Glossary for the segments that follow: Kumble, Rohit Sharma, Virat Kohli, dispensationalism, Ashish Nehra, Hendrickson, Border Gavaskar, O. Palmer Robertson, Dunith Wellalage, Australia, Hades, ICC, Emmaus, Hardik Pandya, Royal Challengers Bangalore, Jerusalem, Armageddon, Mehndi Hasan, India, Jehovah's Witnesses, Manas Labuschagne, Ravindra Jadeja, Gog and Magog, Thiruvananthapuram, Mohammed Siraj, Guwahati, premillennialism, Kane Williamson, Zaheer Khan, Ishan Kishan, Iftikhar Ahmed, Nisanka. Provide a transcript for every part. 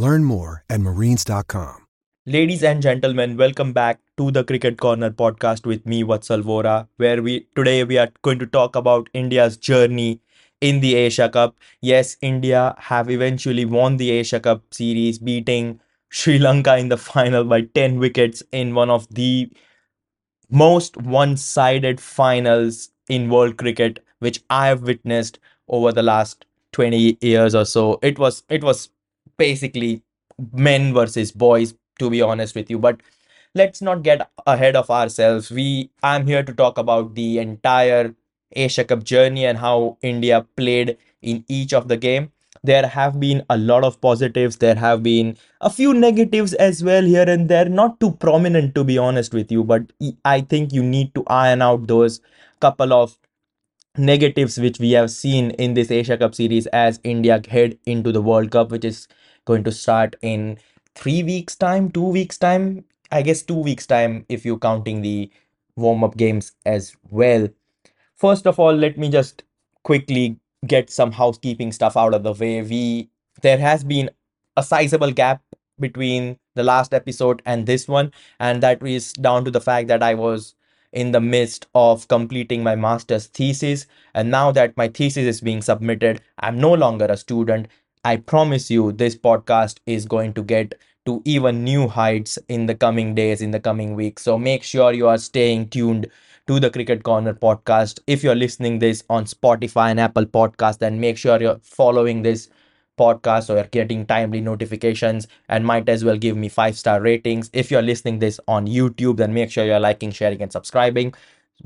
Learn more at marines.com. Ladies and gentlemen, welcome back to the Cricket Corner Podcast with me, Vatsal Vora, where today we are going to talk about India's journey in the Asia Cup. Yes, India have eventually won the Asia Cup series, beating Sri Lanka in the final by 10 wickets in one of the most one-sided finals in world cricket, which I have witnessed over the last 20 years or so. It was basically men versus boys, to be honest with you, but let's not get ahead of ourselves. I'm here to talk about the entire Asia Cup journey and how India played in each of the game. There have been a lot of positives, there have been a few negatives as well here and there, not too prominent, to be honest with you, but I think you need to iron out those couple of negatives which we have seen in this Asia Cup series as India head into the World Cup, which is going to start in 2 weeks time, if you're counting the warm-up games as well. First of all, let me just quickly get some housekeeping stuff out of the way. There has been a sizable gap between the last episode and this one, and that is down to the fact that I was in the midst of completing my master's thesis, and now that my thesis is being submitted, I'm no longer a student. I promise you this podcast is going to get to even new heights in the coming days, in the coming weeks. So make sure you are staying tuned to the Cricket Corner Podcast. If you're listening this on Spotify and Apple Podcast, then make sure you're following this podcast so you're getting timely notifications, and might as well give me 5-star ratings. If you're listening this on YouTube, then make sure you're liking, sharing and subscribing,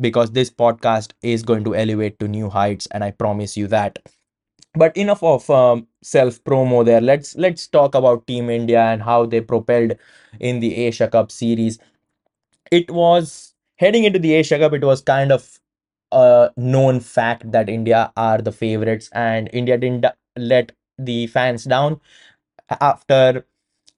because this podcast is going to elevate to new heights, and I promise you that. But enough of self promo there. Let's talk about Team India and how they propelled in the Asia Cup series. It was heading into the Asia Cup, it was kind of a known fact that India are the favorites, and India didn't let the fans down after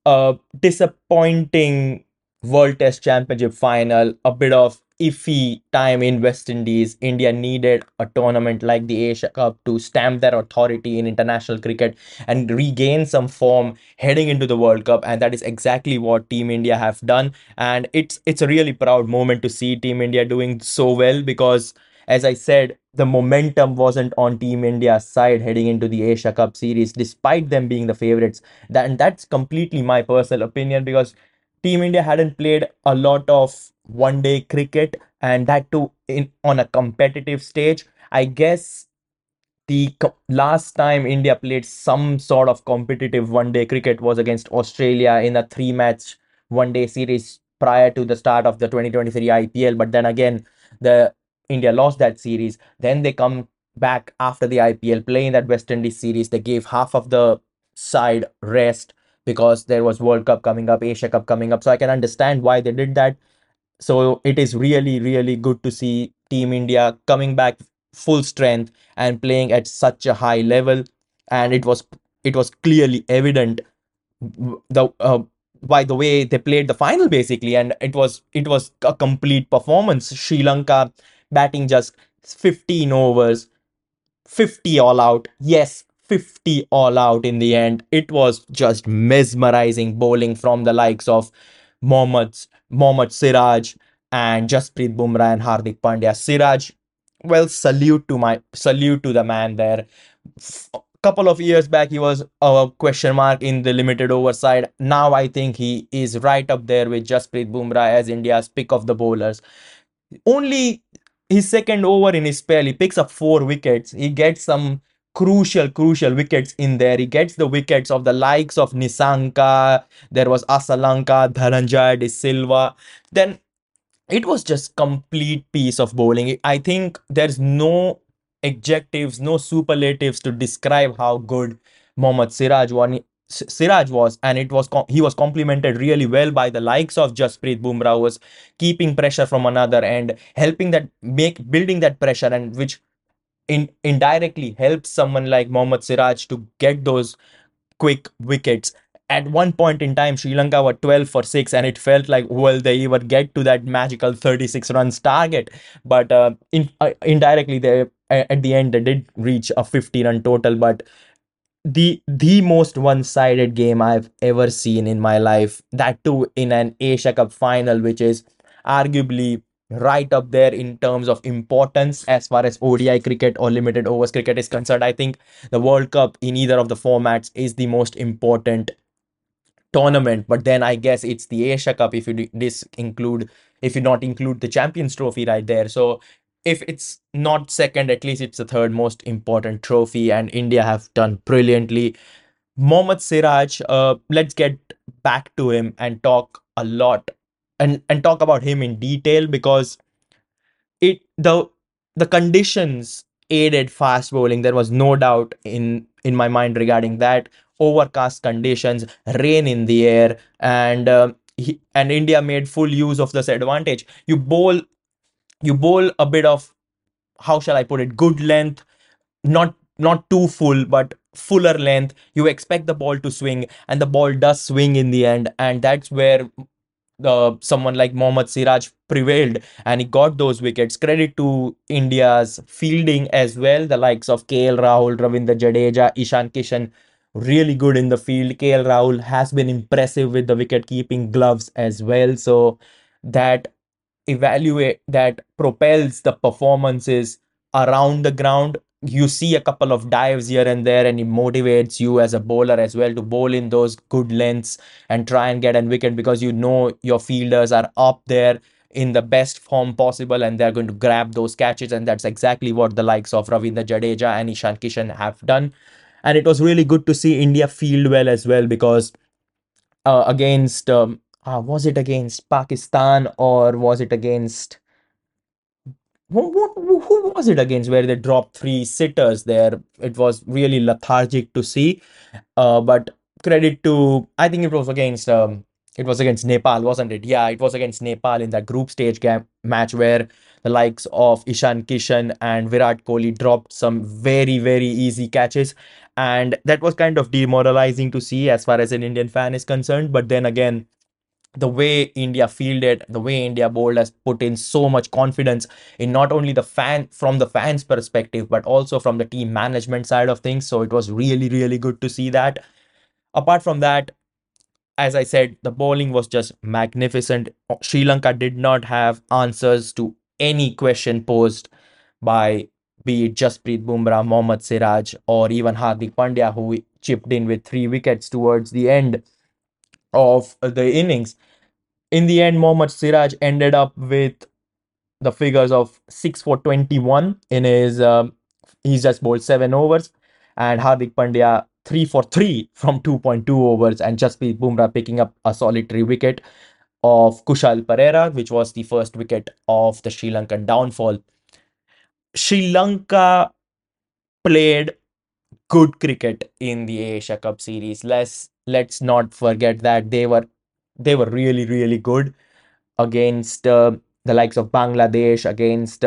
a disappointing World Test Championship final, a bit of iffy time in West Indies. India needed a tournament like the Asia Cup to stamp their authority in international cricket and regain some form heading into the World Cup, and that is exactly what Team India have done. And it's a really proud moment to see Team India doing so well, because as I said, the momentum wasn't on Team India's side heading into the Asia Cup series, despite them being the favorites. And that's completely my personal opinion, because Team India hadn't played a lot of one-day cricket, and that too on a competitive stage. I guess the last time India played some sort of competitive one-day cricket was against Australia in a 3-match one-day series prior to the start of the 2023 IPL. But then again, India lost that series. Then they come back after the IPL, playing that West Indies series. They gave half of the side rest because there was World Cup coming up, Asia Cup coming up. So I can understand why they did that. So it is really, really good to see Team India coming back full strength and playing at such a high level. And it was clearly evident by the way they played the final, basically. And it was a complete performance. Sri Lanka batting just 15 overs, 50 all out. Yes, 50 all out in the end. It was just mesmerizing bowling from the likes of Mohammed Siraj and Jasprit Bumrah and Hardik Pandya. Siraj, well, salute to the man there. Couple of years back, he was a question mark in the limited over side. Now I think he is right up there with Jasprit Bumrah as India's pick of the bowlers. Only his second over in his spell, he picks up 4 wickets. He gets some crucial wickets in there. He gets the wickets of the likes of Nisanka, there was Asalanka, Dharanjay, De Silva. Then it was just complete piece of bowling. I think there's no adjectives, no superlatives to describe how good Mohammed Siraj Siraj was, and he was complimented really well by the likes of Jasprit Bumrah, who was keeping pressure from another and helping that building that pressure, and which indirectly helps someone like Mohammed Siraj to get those quick wickets. At one point in time, Sri Lanka were 12 for 6 and it felt like, will they even get to that magical 36 runs target? But indirectly, they at the end, they did reach a 50 run total. But the most one-sided game I've ever seen in my life, that too in an Asia Cup final, which is arguably right up there in terms of importance as far as ODI cricket or limited overs cricket is concerned. I think the World Cup in either of the formats is the most important tournament, but then I guess it's the Asia Cup if you not include the Champions Trophy right there. So if it's not second, at least it's the third most important trophy, and India have done brilliantly. Mohammed Siraj, let's get back to him and talk a lot and talk about him in detail, because the conditions aided fast bowling. There was no doubt in my mind regarding that. Overcast conditions, rain in the air, and India made full use of this advantage. You bowl a bit of, how shall I put it, good length, not too full, but fuller length. You expect the ball to swing, and the ball does swing in the end, and that's where someone like Mohammed Siraj prevailed, and he got those wickets. Credit to India's fielding as well. The likes of KL Rahul, Ravindra Jadeja, Ishan Kishan, really good in the field. KL Rahul has been impressive with the wicket keeping gloves as well. So that propels the performances around the ground. You see a couple of dives here and there, and it motivates you as a bowler as well to bowl in those good lengths and try and get a wicket, because you know your fielders are up there in the best form possible and they're going to grab those catches, and that's exactly what the likes of Ravindra Jadeja and Ishan Kishan have done. And it was really good to see India field well as well, because was it against Pakistan or was it against... Who was it against where they dropped three sitters there? It was really lethargic to see. But credit to... I think it was against Nepal, wasn't it? Yeah, it was against Nepal in that group stage match where the likes of Ishan Kishan and Virat Kohli dropped some very, very easy catches. And that was kind of demoralizing to see as far as an Indian fan is concerned. But then again, the way India fielded, the way India bowled has put in so much confidence in not only from the fans' perspective, but also from the team management side of things. So it was really, really good to see that. Apart from that, as I said, the bowling was just magnificent. Sri Lanka did not have answers to any question posed by, be it Jasprit Bumrah, Mohammed Siraj, or even Hardik Pandya, who chipped in with three wickets towards the end of the innings. In the end, Mohammed Siraj ended up with the figures of 6 for 21 in his... he's just bowled 7 overs, and Hardik Pandya 3 for 3 from 2.2 overs, and Jasprit Bumrah picking up a solitary wicket of Kushal Perera, which was the first wicket of the Sri Lankan downfall. Sri Lanka played good cricket in the Asia Cup series. Let's not forget that they were really, really good against the likes of Bangladesh, against...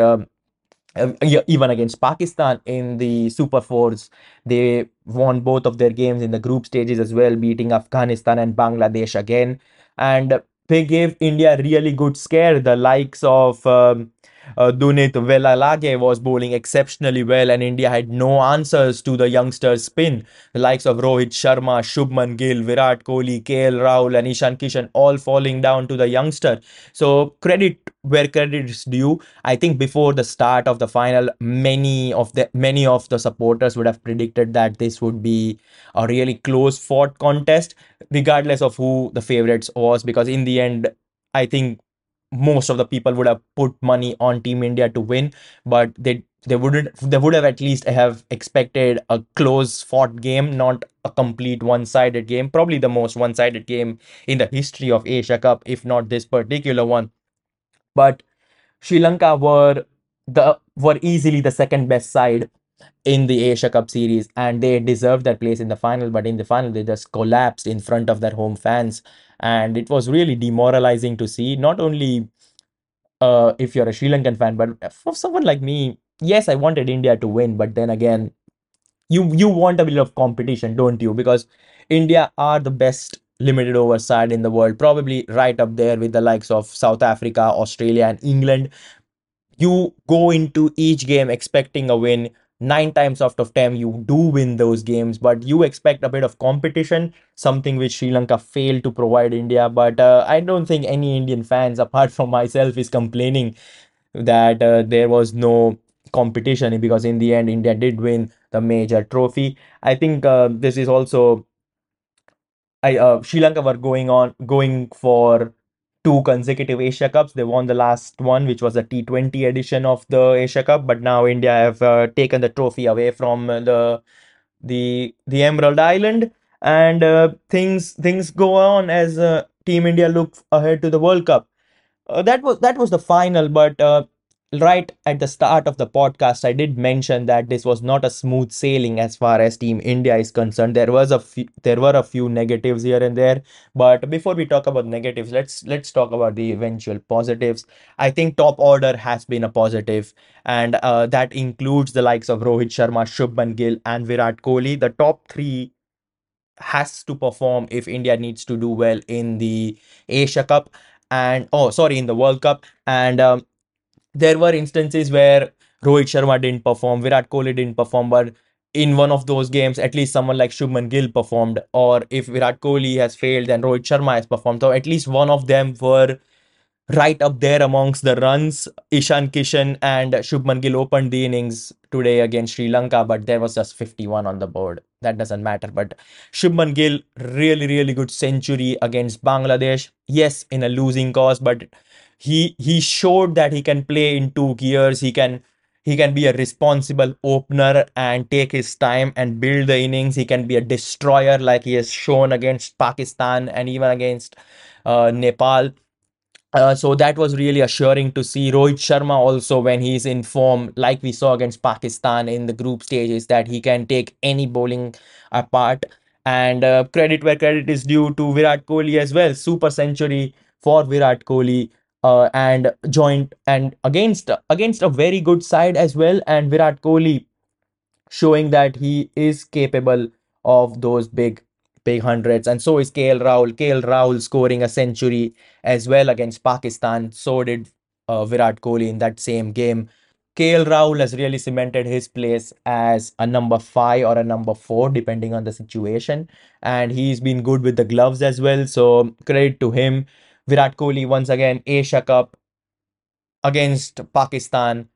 even against Pakistan in the Super Fours. They won both of their games in the group stages as well, beating Afghanistan and Bangladesh again. And they gave India a really good scare. The likes of Dunith Wellalage was bowling exceptionally well, and India had no answers to the youngsters' spin. The likes of Rohit Sharma, Shubman Gill, Virat Kohli, KL Rahul and Ishan Kishan all falling down to the youngster. So credit where credit is due. I think before the start of the final, many of the supporters would have predicted that this would be a really close fought contest, regardless of who the favourites was, because in the end, I think most of the people would have put money on Team India to win, but they would have at least have expected a close fought game, not a complete one-sided game. Probably the most one-sided game in the history of Asia Cup, if not this particular one. But Sri Lanka were easily the second best side in the Asia Cup series, and they deserved their place in the final, but in the final they just collapsed in front of their home fans, and it was really demoralizing to see, not only if you're a Sri Lankan fan, but for someone like me. Yes, I wanted India to win, but then again, you want a bit of competition, don't you? Because India are the best limited over side in the world, probably right up there with the likes of South Africa, Australia and England. You go into each game expecting a win. 9 times out of 10 you do win those games, but you expect a bit of competition, something which Sri Lanka failed to provide India. But I don't think any Indian fans apart from myself is complaining that there was no competition, because in the end India did win the major trophy. I think this is also Sri Lanka were going for 2 consecutive Asia Cups. They won the last one, which was the T20 edition of the Asia Cup, but now India have taken the trophy away from the Emerald Island, and things go on as Team India look ahead to the World Cup. That was the final, but right at the start of the podcast, I did mention that this was not a smooth sailing as far as Team India is concerned. There were a few negatives here and there, but before we talk about negatives, let's talk about the eventual positives. I think top order has been a positive, and that includes the likes of Rohit Sharma, Shubman Gill and Virat Kohli. The top 3 has to perform if India needs to do well in the World Cup. And there were instances where Rohit Sharma didn't perform, Virat Kohli didn't perform, but in one of those games, at least someone like Shubman Gill performed, or if Virat Kohli has failed, then Rohit Sharma has performed. So at least one of them were right up there amongst the runs. Ishan Kishan and Shubman Gill opened the innings today against Sri Lanka, but there was just 51 on the board. That doesn't matter. But Shubman Gill, really, really good century against Bangladesh. Yes, in a losing cause, but he showed that he can play in 2 gears. He can be a responsible opener and take his time and build the innings. He can be a destroyer like he has shown against Pakistan and even against Nepal. So that was really assuring to see. Rohit Sharma also, when he is in form, like we saw against Pakistan in the group stages, that he can take any bowling apart. And credit where credit is due to Virat Kohli as well. Super century for Virat Kohli. And joint and against a very good side as well, and Virat Kohli showing that he is capable of those big hundreds. And so is KL Rahul scoring a century as well against Pakistan. So did Virat Kohli in that same game. KL Rahul has really cemented his place as a number 5 or a number 4 depending on the situation, and he's been good with the gloves as well, so credit to him. Virat Kohli once again, Asia Cup against Pakistan,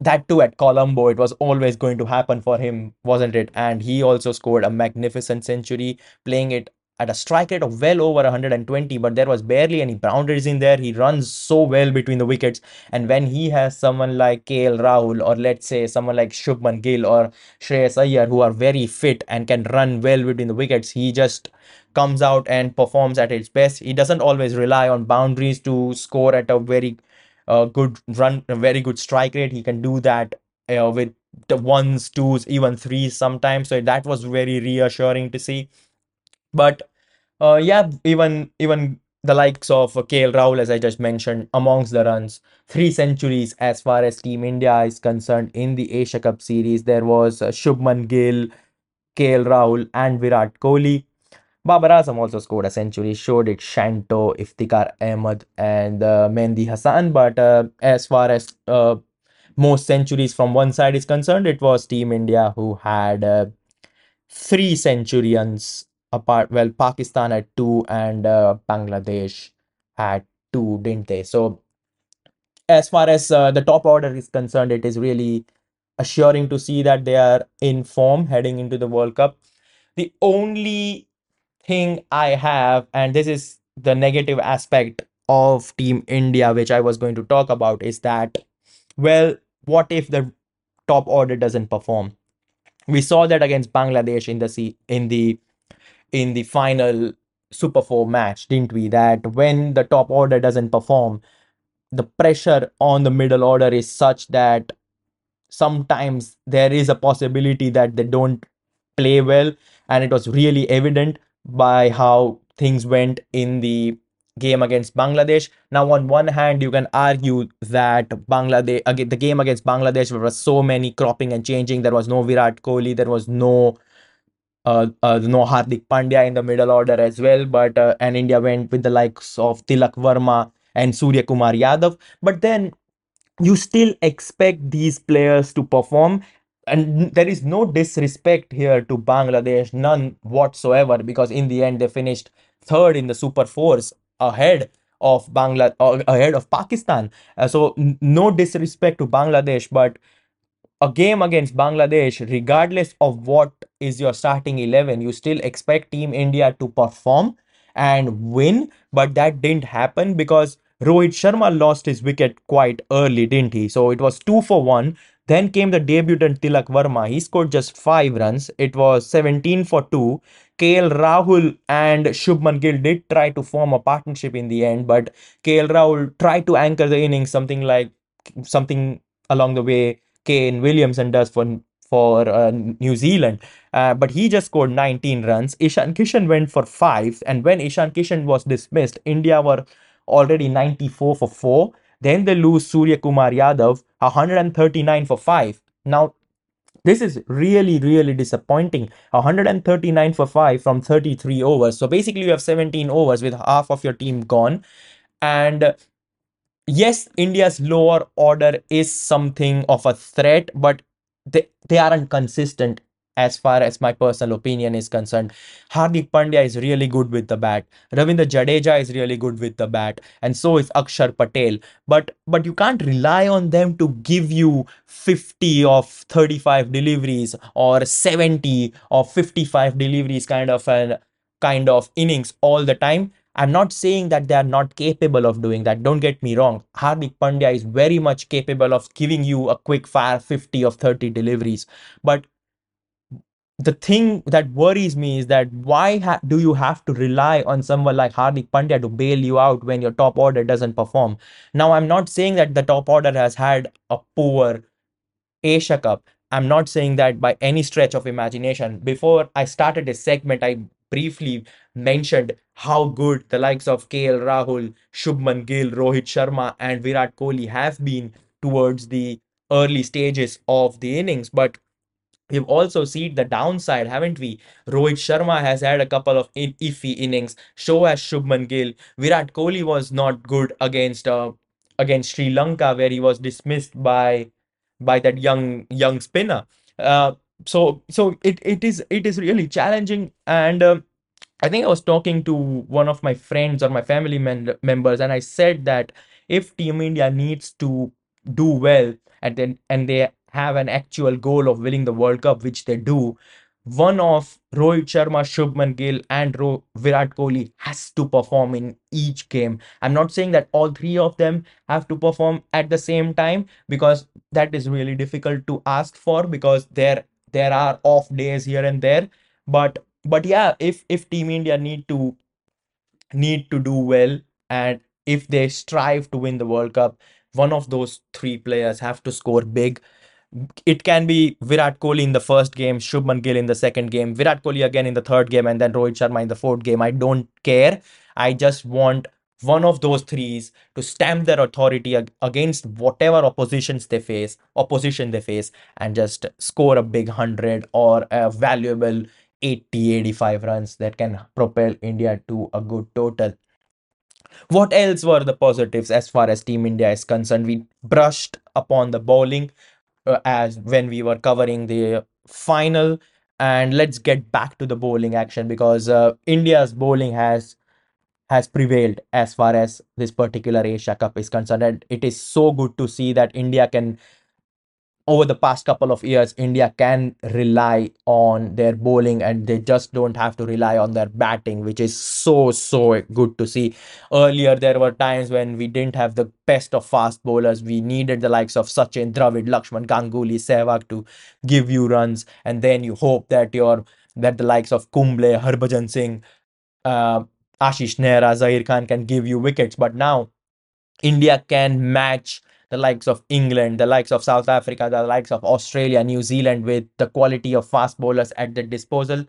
that too at Colombo. It was always going to happen for him, wasn't it? And he also scored a magnificent century, playing it at a strike rate of well over 120, but there was barely any boundaries in there. He runs so well between the wickets, and when he has someone like KL Rahul, or let's say someone like Shubman Gill or Shreyas Iyer, who are very fit and can run well between the wickets, he just comes out and performs at its best. He doesn't always rely on boundaries to score at a very good run, a very good strike rate. He can do that with the 1s, 2s, even 3s sometimes, so that was very reassuring to see. But even the likes of KL Rahul, as I just mentioned, amongst the runs, 3 centuries as far as Team India is concerned in the Asia Cup series. There was Shubman Gill, KL Rahul and Virat Kohli. Babar Azam also scored a century, showed it Shanto, Iftikhar Ahmed and Mehndi Hasan. But as far as most centuries from one side is concerned, it was Team India who had 3 centurions. Pakistan had 2 and Bangladesh had 2, didn't they? So as far as the top order is concerned, it is really assuring to see that they are in form heading into the World Cup. The only thing I have, and this is the negative aspect of Team India, which I was going to talk about, is that, well, what if the top order doesn't perform? We saw that against Bangladesh in the final Super 4 match, didn't we? That when the top order doesn't perform, the pressure on the middle order is such that sometimes there is a possibility that they don't play well, and it was really evident by how things went in the game against Bangladesh. Now, on one hand, you can argue that the game against Bangladesh, there was so many cropping and changing. There was no Virat Kohli, there was no Hardik Pandya in the middle order as well. But and India went with the likes of Tilak Varma and Surya Kumar Yadav. But then you still expect these players to perform. And there is no disrespect here to Bangladesh, none whatsoever, because in the end they finished third in the Super Fours, ahead of Pakistan. So no disrespect to Bangladesh, but a game against Bangladesh, regardless of what is your starting 11, you still expect Team India to perform and win. But that didn't happen because Rohit Sharma lost his wicket quite early, didn't he? So it was 2 for 1. Then came the debutant Tilak Varma. He scored just 5 runs. It was 17 for 2. KL Rahul and Shubman Gill did try to form a partnership in the end, but KL Rahul tried to anchor the innings, something along the way Kane Williamson does for New Zealand. But he just scored 19 runs. Ishan Kishan went for 5, and when Ishan Kishan was dismissed, India were already 94 for 4. Then they lose Surya Kumar Yadav, 139 for 5. Now, this is really, really disappointing. 139 for 5 from 33 overs. So basically, you have 17 overs with half of your team gone. And yes, India's lower order is something of a threat, but they aren't consistent as far as my personal opinion is concerned. Hardik Pandya is really good with the bat. Ravindra Jadeja is really good with the bat. And so is Akshar Patel. But you can't rely on them to give you 50 of 35 deliveries or 70 of 55 deliveries kind of innings all the time. I'm not saying that they are not capable of doing that. Don't get me wrong. Hardik Pandya is very much capable of giving you a quick fire 50 of 30 deliveries. But the thing that worries me is that why do you have to rely on someone like Hardik Pandya to bail you out when your top order doesn't perform? Now, I'm not saying that the top order has had a poor Asia Cup. I'm not saying that by any stretch of imagination. Before I started this segment, I briefly mentioned how good the likes of KL Rahul, Shubman Gill, Rohit Sharma and Virat Kohli have been towards the early stages of the innings. But we've also seen the downside, haven't we? Rohit Sharma has had a couple of iffy innings. So has Shubman Gill. Virat Kohli was not good against Sri Lanka, where he was dismissed by that young spinner. So it is really challenging. And I think I was talking to one of my friends or my family members, and I said that if Team India needs to do well and they have an actual goal of winning the World Cup, which they do, one of Rohit Sharma, Shubman Gill and Virat Kohli has to perform in each game. I'm not saying that all three of them have to perform at the same time, because that is really difficult to ask for, because there are off days here and there. But yeah, if Team India need to do well and if they strive to win the World Cup, one of those three players have to score big. It can be Virat Kohli in the first game, Shubman Gill in the second game, Virat Kohli again in the third game, and then Rohit Sharma in the fourth game. I don't care. I just want one of those threes to stamp their authority against whatever opposition they face, and just score a big 100 or a valuable 80, 85 runs that can propel India to a good total. What else were the positives as far as Team India is concerned? We brushed upon the bowling as when we were covering the final, and let's get back to the bowling action, because India's bowling has prevailed as far as this particular Asia Cup is concerned, and it is so good to see that India can, over the past couple of years, India can rely on their bowling and they just don't have to rely on their batting, which is so good to see. Earlier, there were times when we didn't have the best of fast bowlers. We needed the likes of Sachin, Dravid, Lakshman, Ganguly, Sehwag to give you runs. And then you hope that the likes of Kumble, Harbhajan Singh, Ashish Nehra, Zaheer Khan can give you wickets. But now, India can match the likes of England, the likes of South Africa, the likes of Australia, New Zealand, with the quality of fast bowlers at their disposal.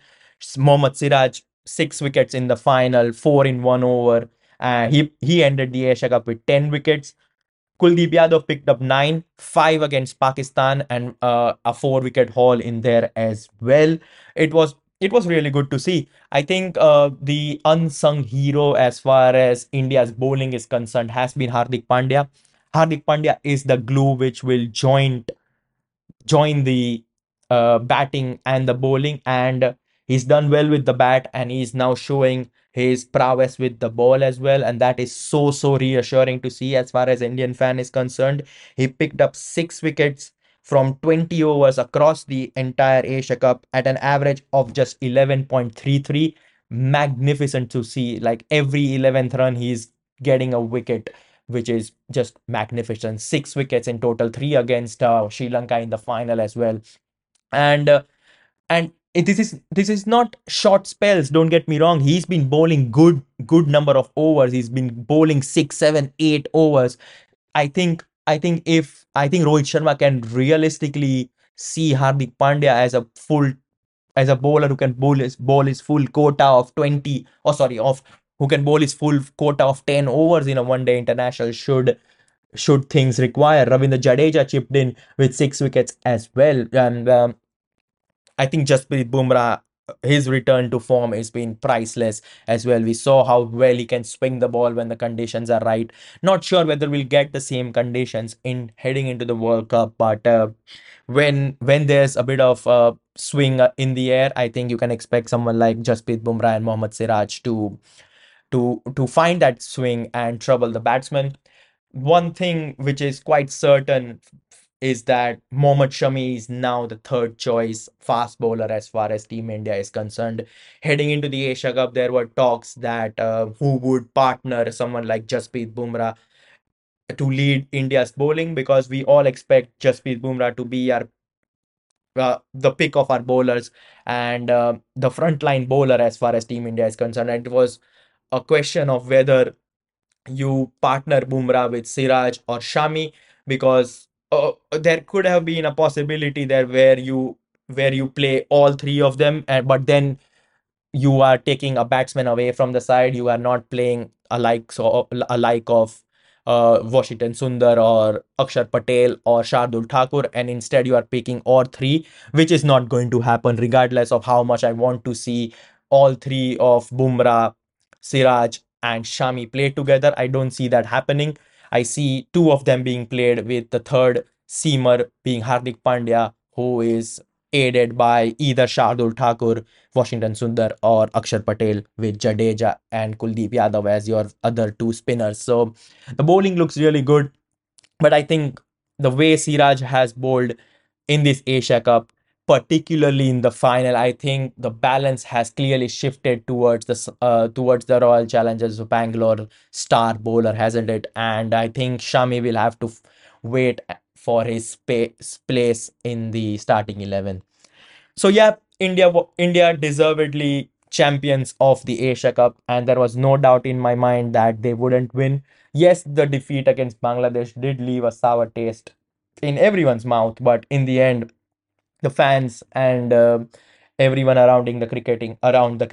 Mohammed Siraj, 6 wickets in the final, 4 in 1 over. He ended the Asia Cup with 10 wickets. Kuldeep Yadav picked up 9, 5 against Pakistan, and a 4-wicket haul in there as well. It was really good to see. I think the unsung hero as far as India's bowling is concerned has been Hardik Pandya. Hardik Pandya is the glue which will join the batting and the bowling, and he's done well with the bat, and he's now showing his prowess with the ball as well, and that is so reassuring to see as far as Indian fan is concerned. He picked up 6 wickets from 20 overs across the entire Asia Cup at an average of just 11.33. Magnificent to see. Like, every 11th run he's getting a wicket, which is just magnificent. 6 wickets in total, 3 against Sri Lanka in the final as well. And This is not short spells, don't get me wrong. He's been bowling good number of overs. He's been bowling 6, 7, 8 overs. I think Rohit Sharma can realistically see Hardik Pandya as a bowler who can bowl his full quota of 20, or sorry, of who can bowl his full quota of 10 overs in a one-day international should things require. Ravindra Jadeja chipped in with 6 wickets as well, and I think Jasprit Bumrah, his return to form has been priceless as well. We saw how well he can swing the ball when the conditions are right. Not sure whether we'll get the same conditions in heading into the World Cup, but when there's a bit of swing in the air, I think you can expect someone like Jasprit Bumrah and Mohammed Siraj to find that swing and trouble the batsman. One thing which is quite certain is that Mohammed Shami is now the 3rd choice fast bowler as far as Team India is concerned. Heading into the Asia Cup, there were talks that who would partner someone like Jasprit Bumrah to lead India's bowling, because we all expect Jasprit Bumrah to be the pick of our bowlers and the frontline bowler as far as Team India is concerned. And it was a question of whether you partner Bumrah with Siraj or Shami, because there could have been a possibility there where you play all 3 of them, but then you are taking a batsman away from the side. You are not playing a like of Washington Sundar or Akshar Patel or Shardul Thakur, and instead you are picking all 3, which is not going to happen regardless of how much I want to see all 3 of Bumrah, Siraj and Shami play together. I don't see that happening. I see 2 of them being played, with the 3rd seamer being Hardik Pandya, who is aided by either Shardul Thakur, Washington Sundar, or Akshar Patel, with Jadeja and Kuldeep Yadav as your other 2 spinners. So the bowling looks really good, but I think the way Siraj has bowled in this Asia Cup, particularly in the final, I think the balance has clearly shifted towards the Royal Challengers Bangalore star bowler, hasn't it? And I think Shami will have to wait for his place in the starting 11. So yeah, India deservedly champions of the Asia Cup, and there was no doubt in my mind that they wouldn't win. Yes, the defeat against Bangladesh did leave a sour taste in everyone's mouth, but in the end, the fans and everyone around the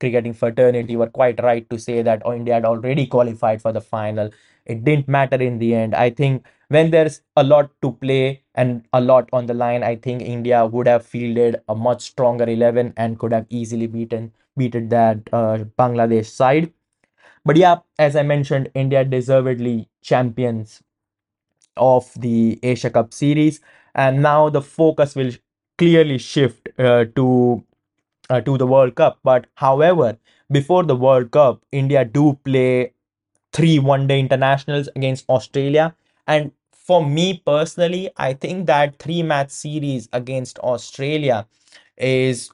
cricketing fraternity were quite right to say that India had already qualified for the final. It didn't matter in the end. I think when there's a lot to play and a lot on the line, I think India would have fielded a much stronger 11 and could have easily beaten that Bangladesh side. But yeah, as I mentioned, India deservedly champions of the Asia Cup series. And now the focus will clearly shift to the World Cup. But however, before the World Cup, India do play 3 one-day internationals against Australia. And for me personally, I think that 3-match series against Australia is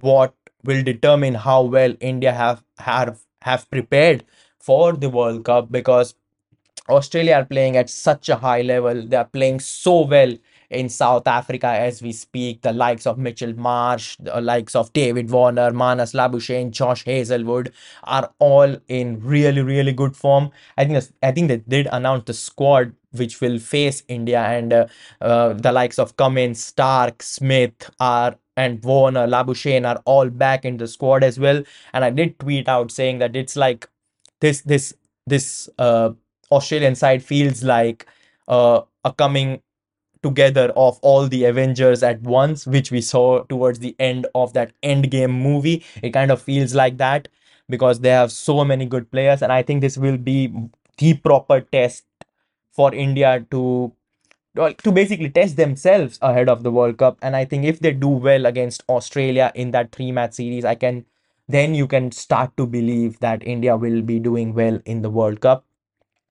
what will determine how well India have prepared for the World Cup, because Australia are playing at such a high level. They are playing so well in South Africa as we speak. The likes of Mitchell Marsh, the likes of David Warner, Manas Labuschagne, Josh Hazelwood are all in really good form. I think that they did announce the squad which will face India, and the likes of Cummins, Stark, Smith and Warner, Labuschagne are all back in the squad as well. And I did tweet out saying that it's like this Australian side feels like a coming together of all the Avengers at once, which we saw towards the end of that Endgame movie. It kind of feels like that because they have so many good players, and I think this will be the proper test for India to basically test themselves ahead of the World Cup. And I think if they do well against Australia in that 3-match series, then you can start to believe that India will be doing well in the World Cup.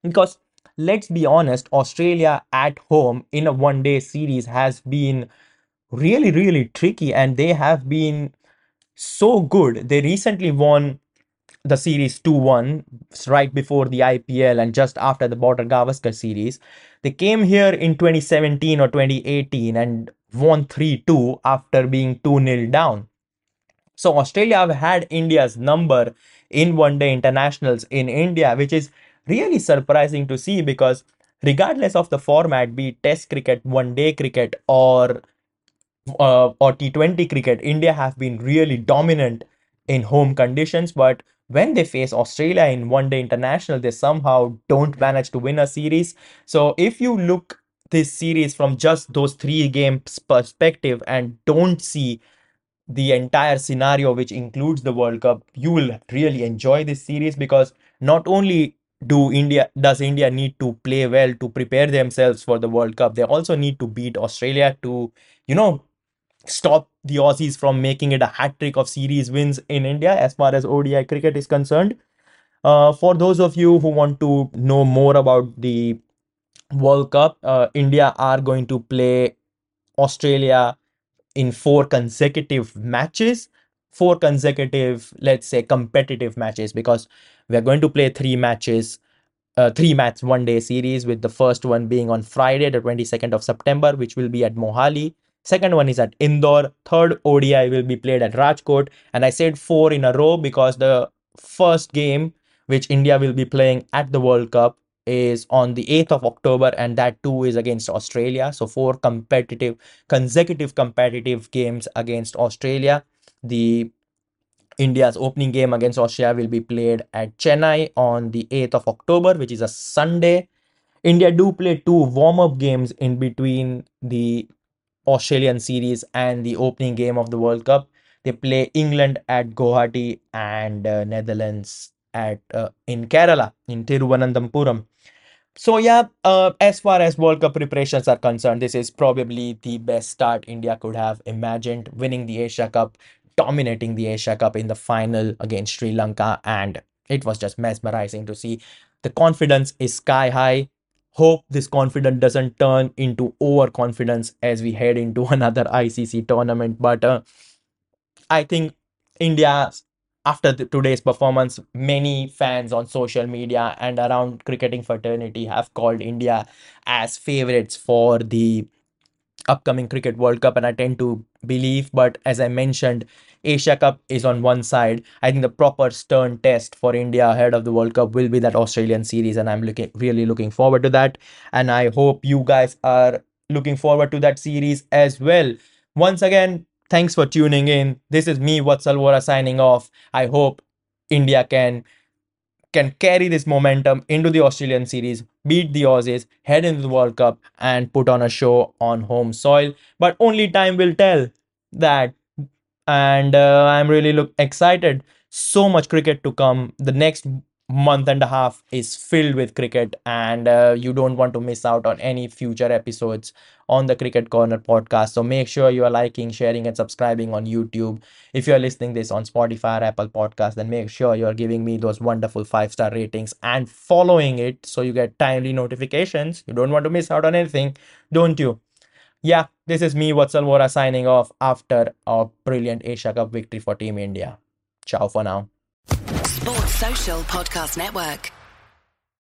Because let's be honest, Australia at home in a one-day series has been really, really tricky, and they have been so good. They recently won the series 2-1 right before the IPL and just after the Border Gavaskar series. They came here in 2017 or 2018 and won 3-2 after being 2-0 down. So Australia have had India's number in one-day internationals in India, which is really surprising to see, because regardless of the format, be it test cricket, one-day cricket or T20 cricket, India have been really dominant in home conditions. But when they face Australia in one-day international, they somehow don't manage to win a series. So if you look this series from just those 3 games perspective and don't see the entire scenario, which includes the World Cup, you will really enjoy this series, because not only does India need to play well to prepare themselves for the World Cup, they also need to beat Australia to, stop the Aussies from making it a hat-trick of series wins in India as far as ODI cricket is concerned. For those of you who want to know more about the World Cup, India are going to play Australia in 4 consecutive matches. 4 consecutive, let's say, competitive matches, because we are going to play 3 match one-day series, with the first one being on Friday, the 22nd of September, which will be at Mohali. Second one is at Indore. Third ODI will be played at Rajkot. And I said 4 in a row because the first game which India will be playing at the World Cup is on the 8th of October, and that too is against Australia. So 4 consecutive competitive games against Australia. The India's opening game against Australia will be played at Chennai on the 8th of October, which is a Sunday. India do play 2 warm-up games in between the Australian series and the opening game of the World Cup. They play England at Guwahati and Netherlands at in Kerala, in Thiruvananthapuram. So as far as World Cup preparations are concerned, this is probably the best start India could have imagined, winning the Asia Cup, dominating the Asia Cup in the final against Sri Lanka, and it was just mesmerizing to see. The confidence is sky high. Hope this confidence doesn't turn into overconfidence as we head into another ICC tournament. But I think India, after today's performance, many fans on social media and around cricketing fraternity have called India as favourites for the upcoming Cricket World Cup, and I tend to believe. But as I mentioned, Asia Cup is on one side. I think the proper stern test for India ahead of the World Cup will be that Australian series, and I'm really looking forward to that. And I hope you guys are looking forward to that series as well. Once again, thanks for tuning in. This is me, Vatsal Vora, signing off. I hope India can carry this momentum into the Australian series, beat the Aussies, head into the World Cup, and put on a show on home soil. But only time will tell that. And I'm really excited. So much cricket to come. The next month and a half is filled with cricket, and you don't want to miss out on any future episodes on the Cricket Corner podcast. So make sure you are liking, sharing, and subscribing on YouTube. If you are listening this on Spotify or Apple Podcast, then make sure you are giving me those wonderful 5-star ratings and following it, so you get timely notifications. You don't want to miss out on anything, don't you? Yeah, this is me, Vatsal Vora, signing off after our brilliant Asia Cup victory for Team India. Ciao for now. Sports Social Podcast Network.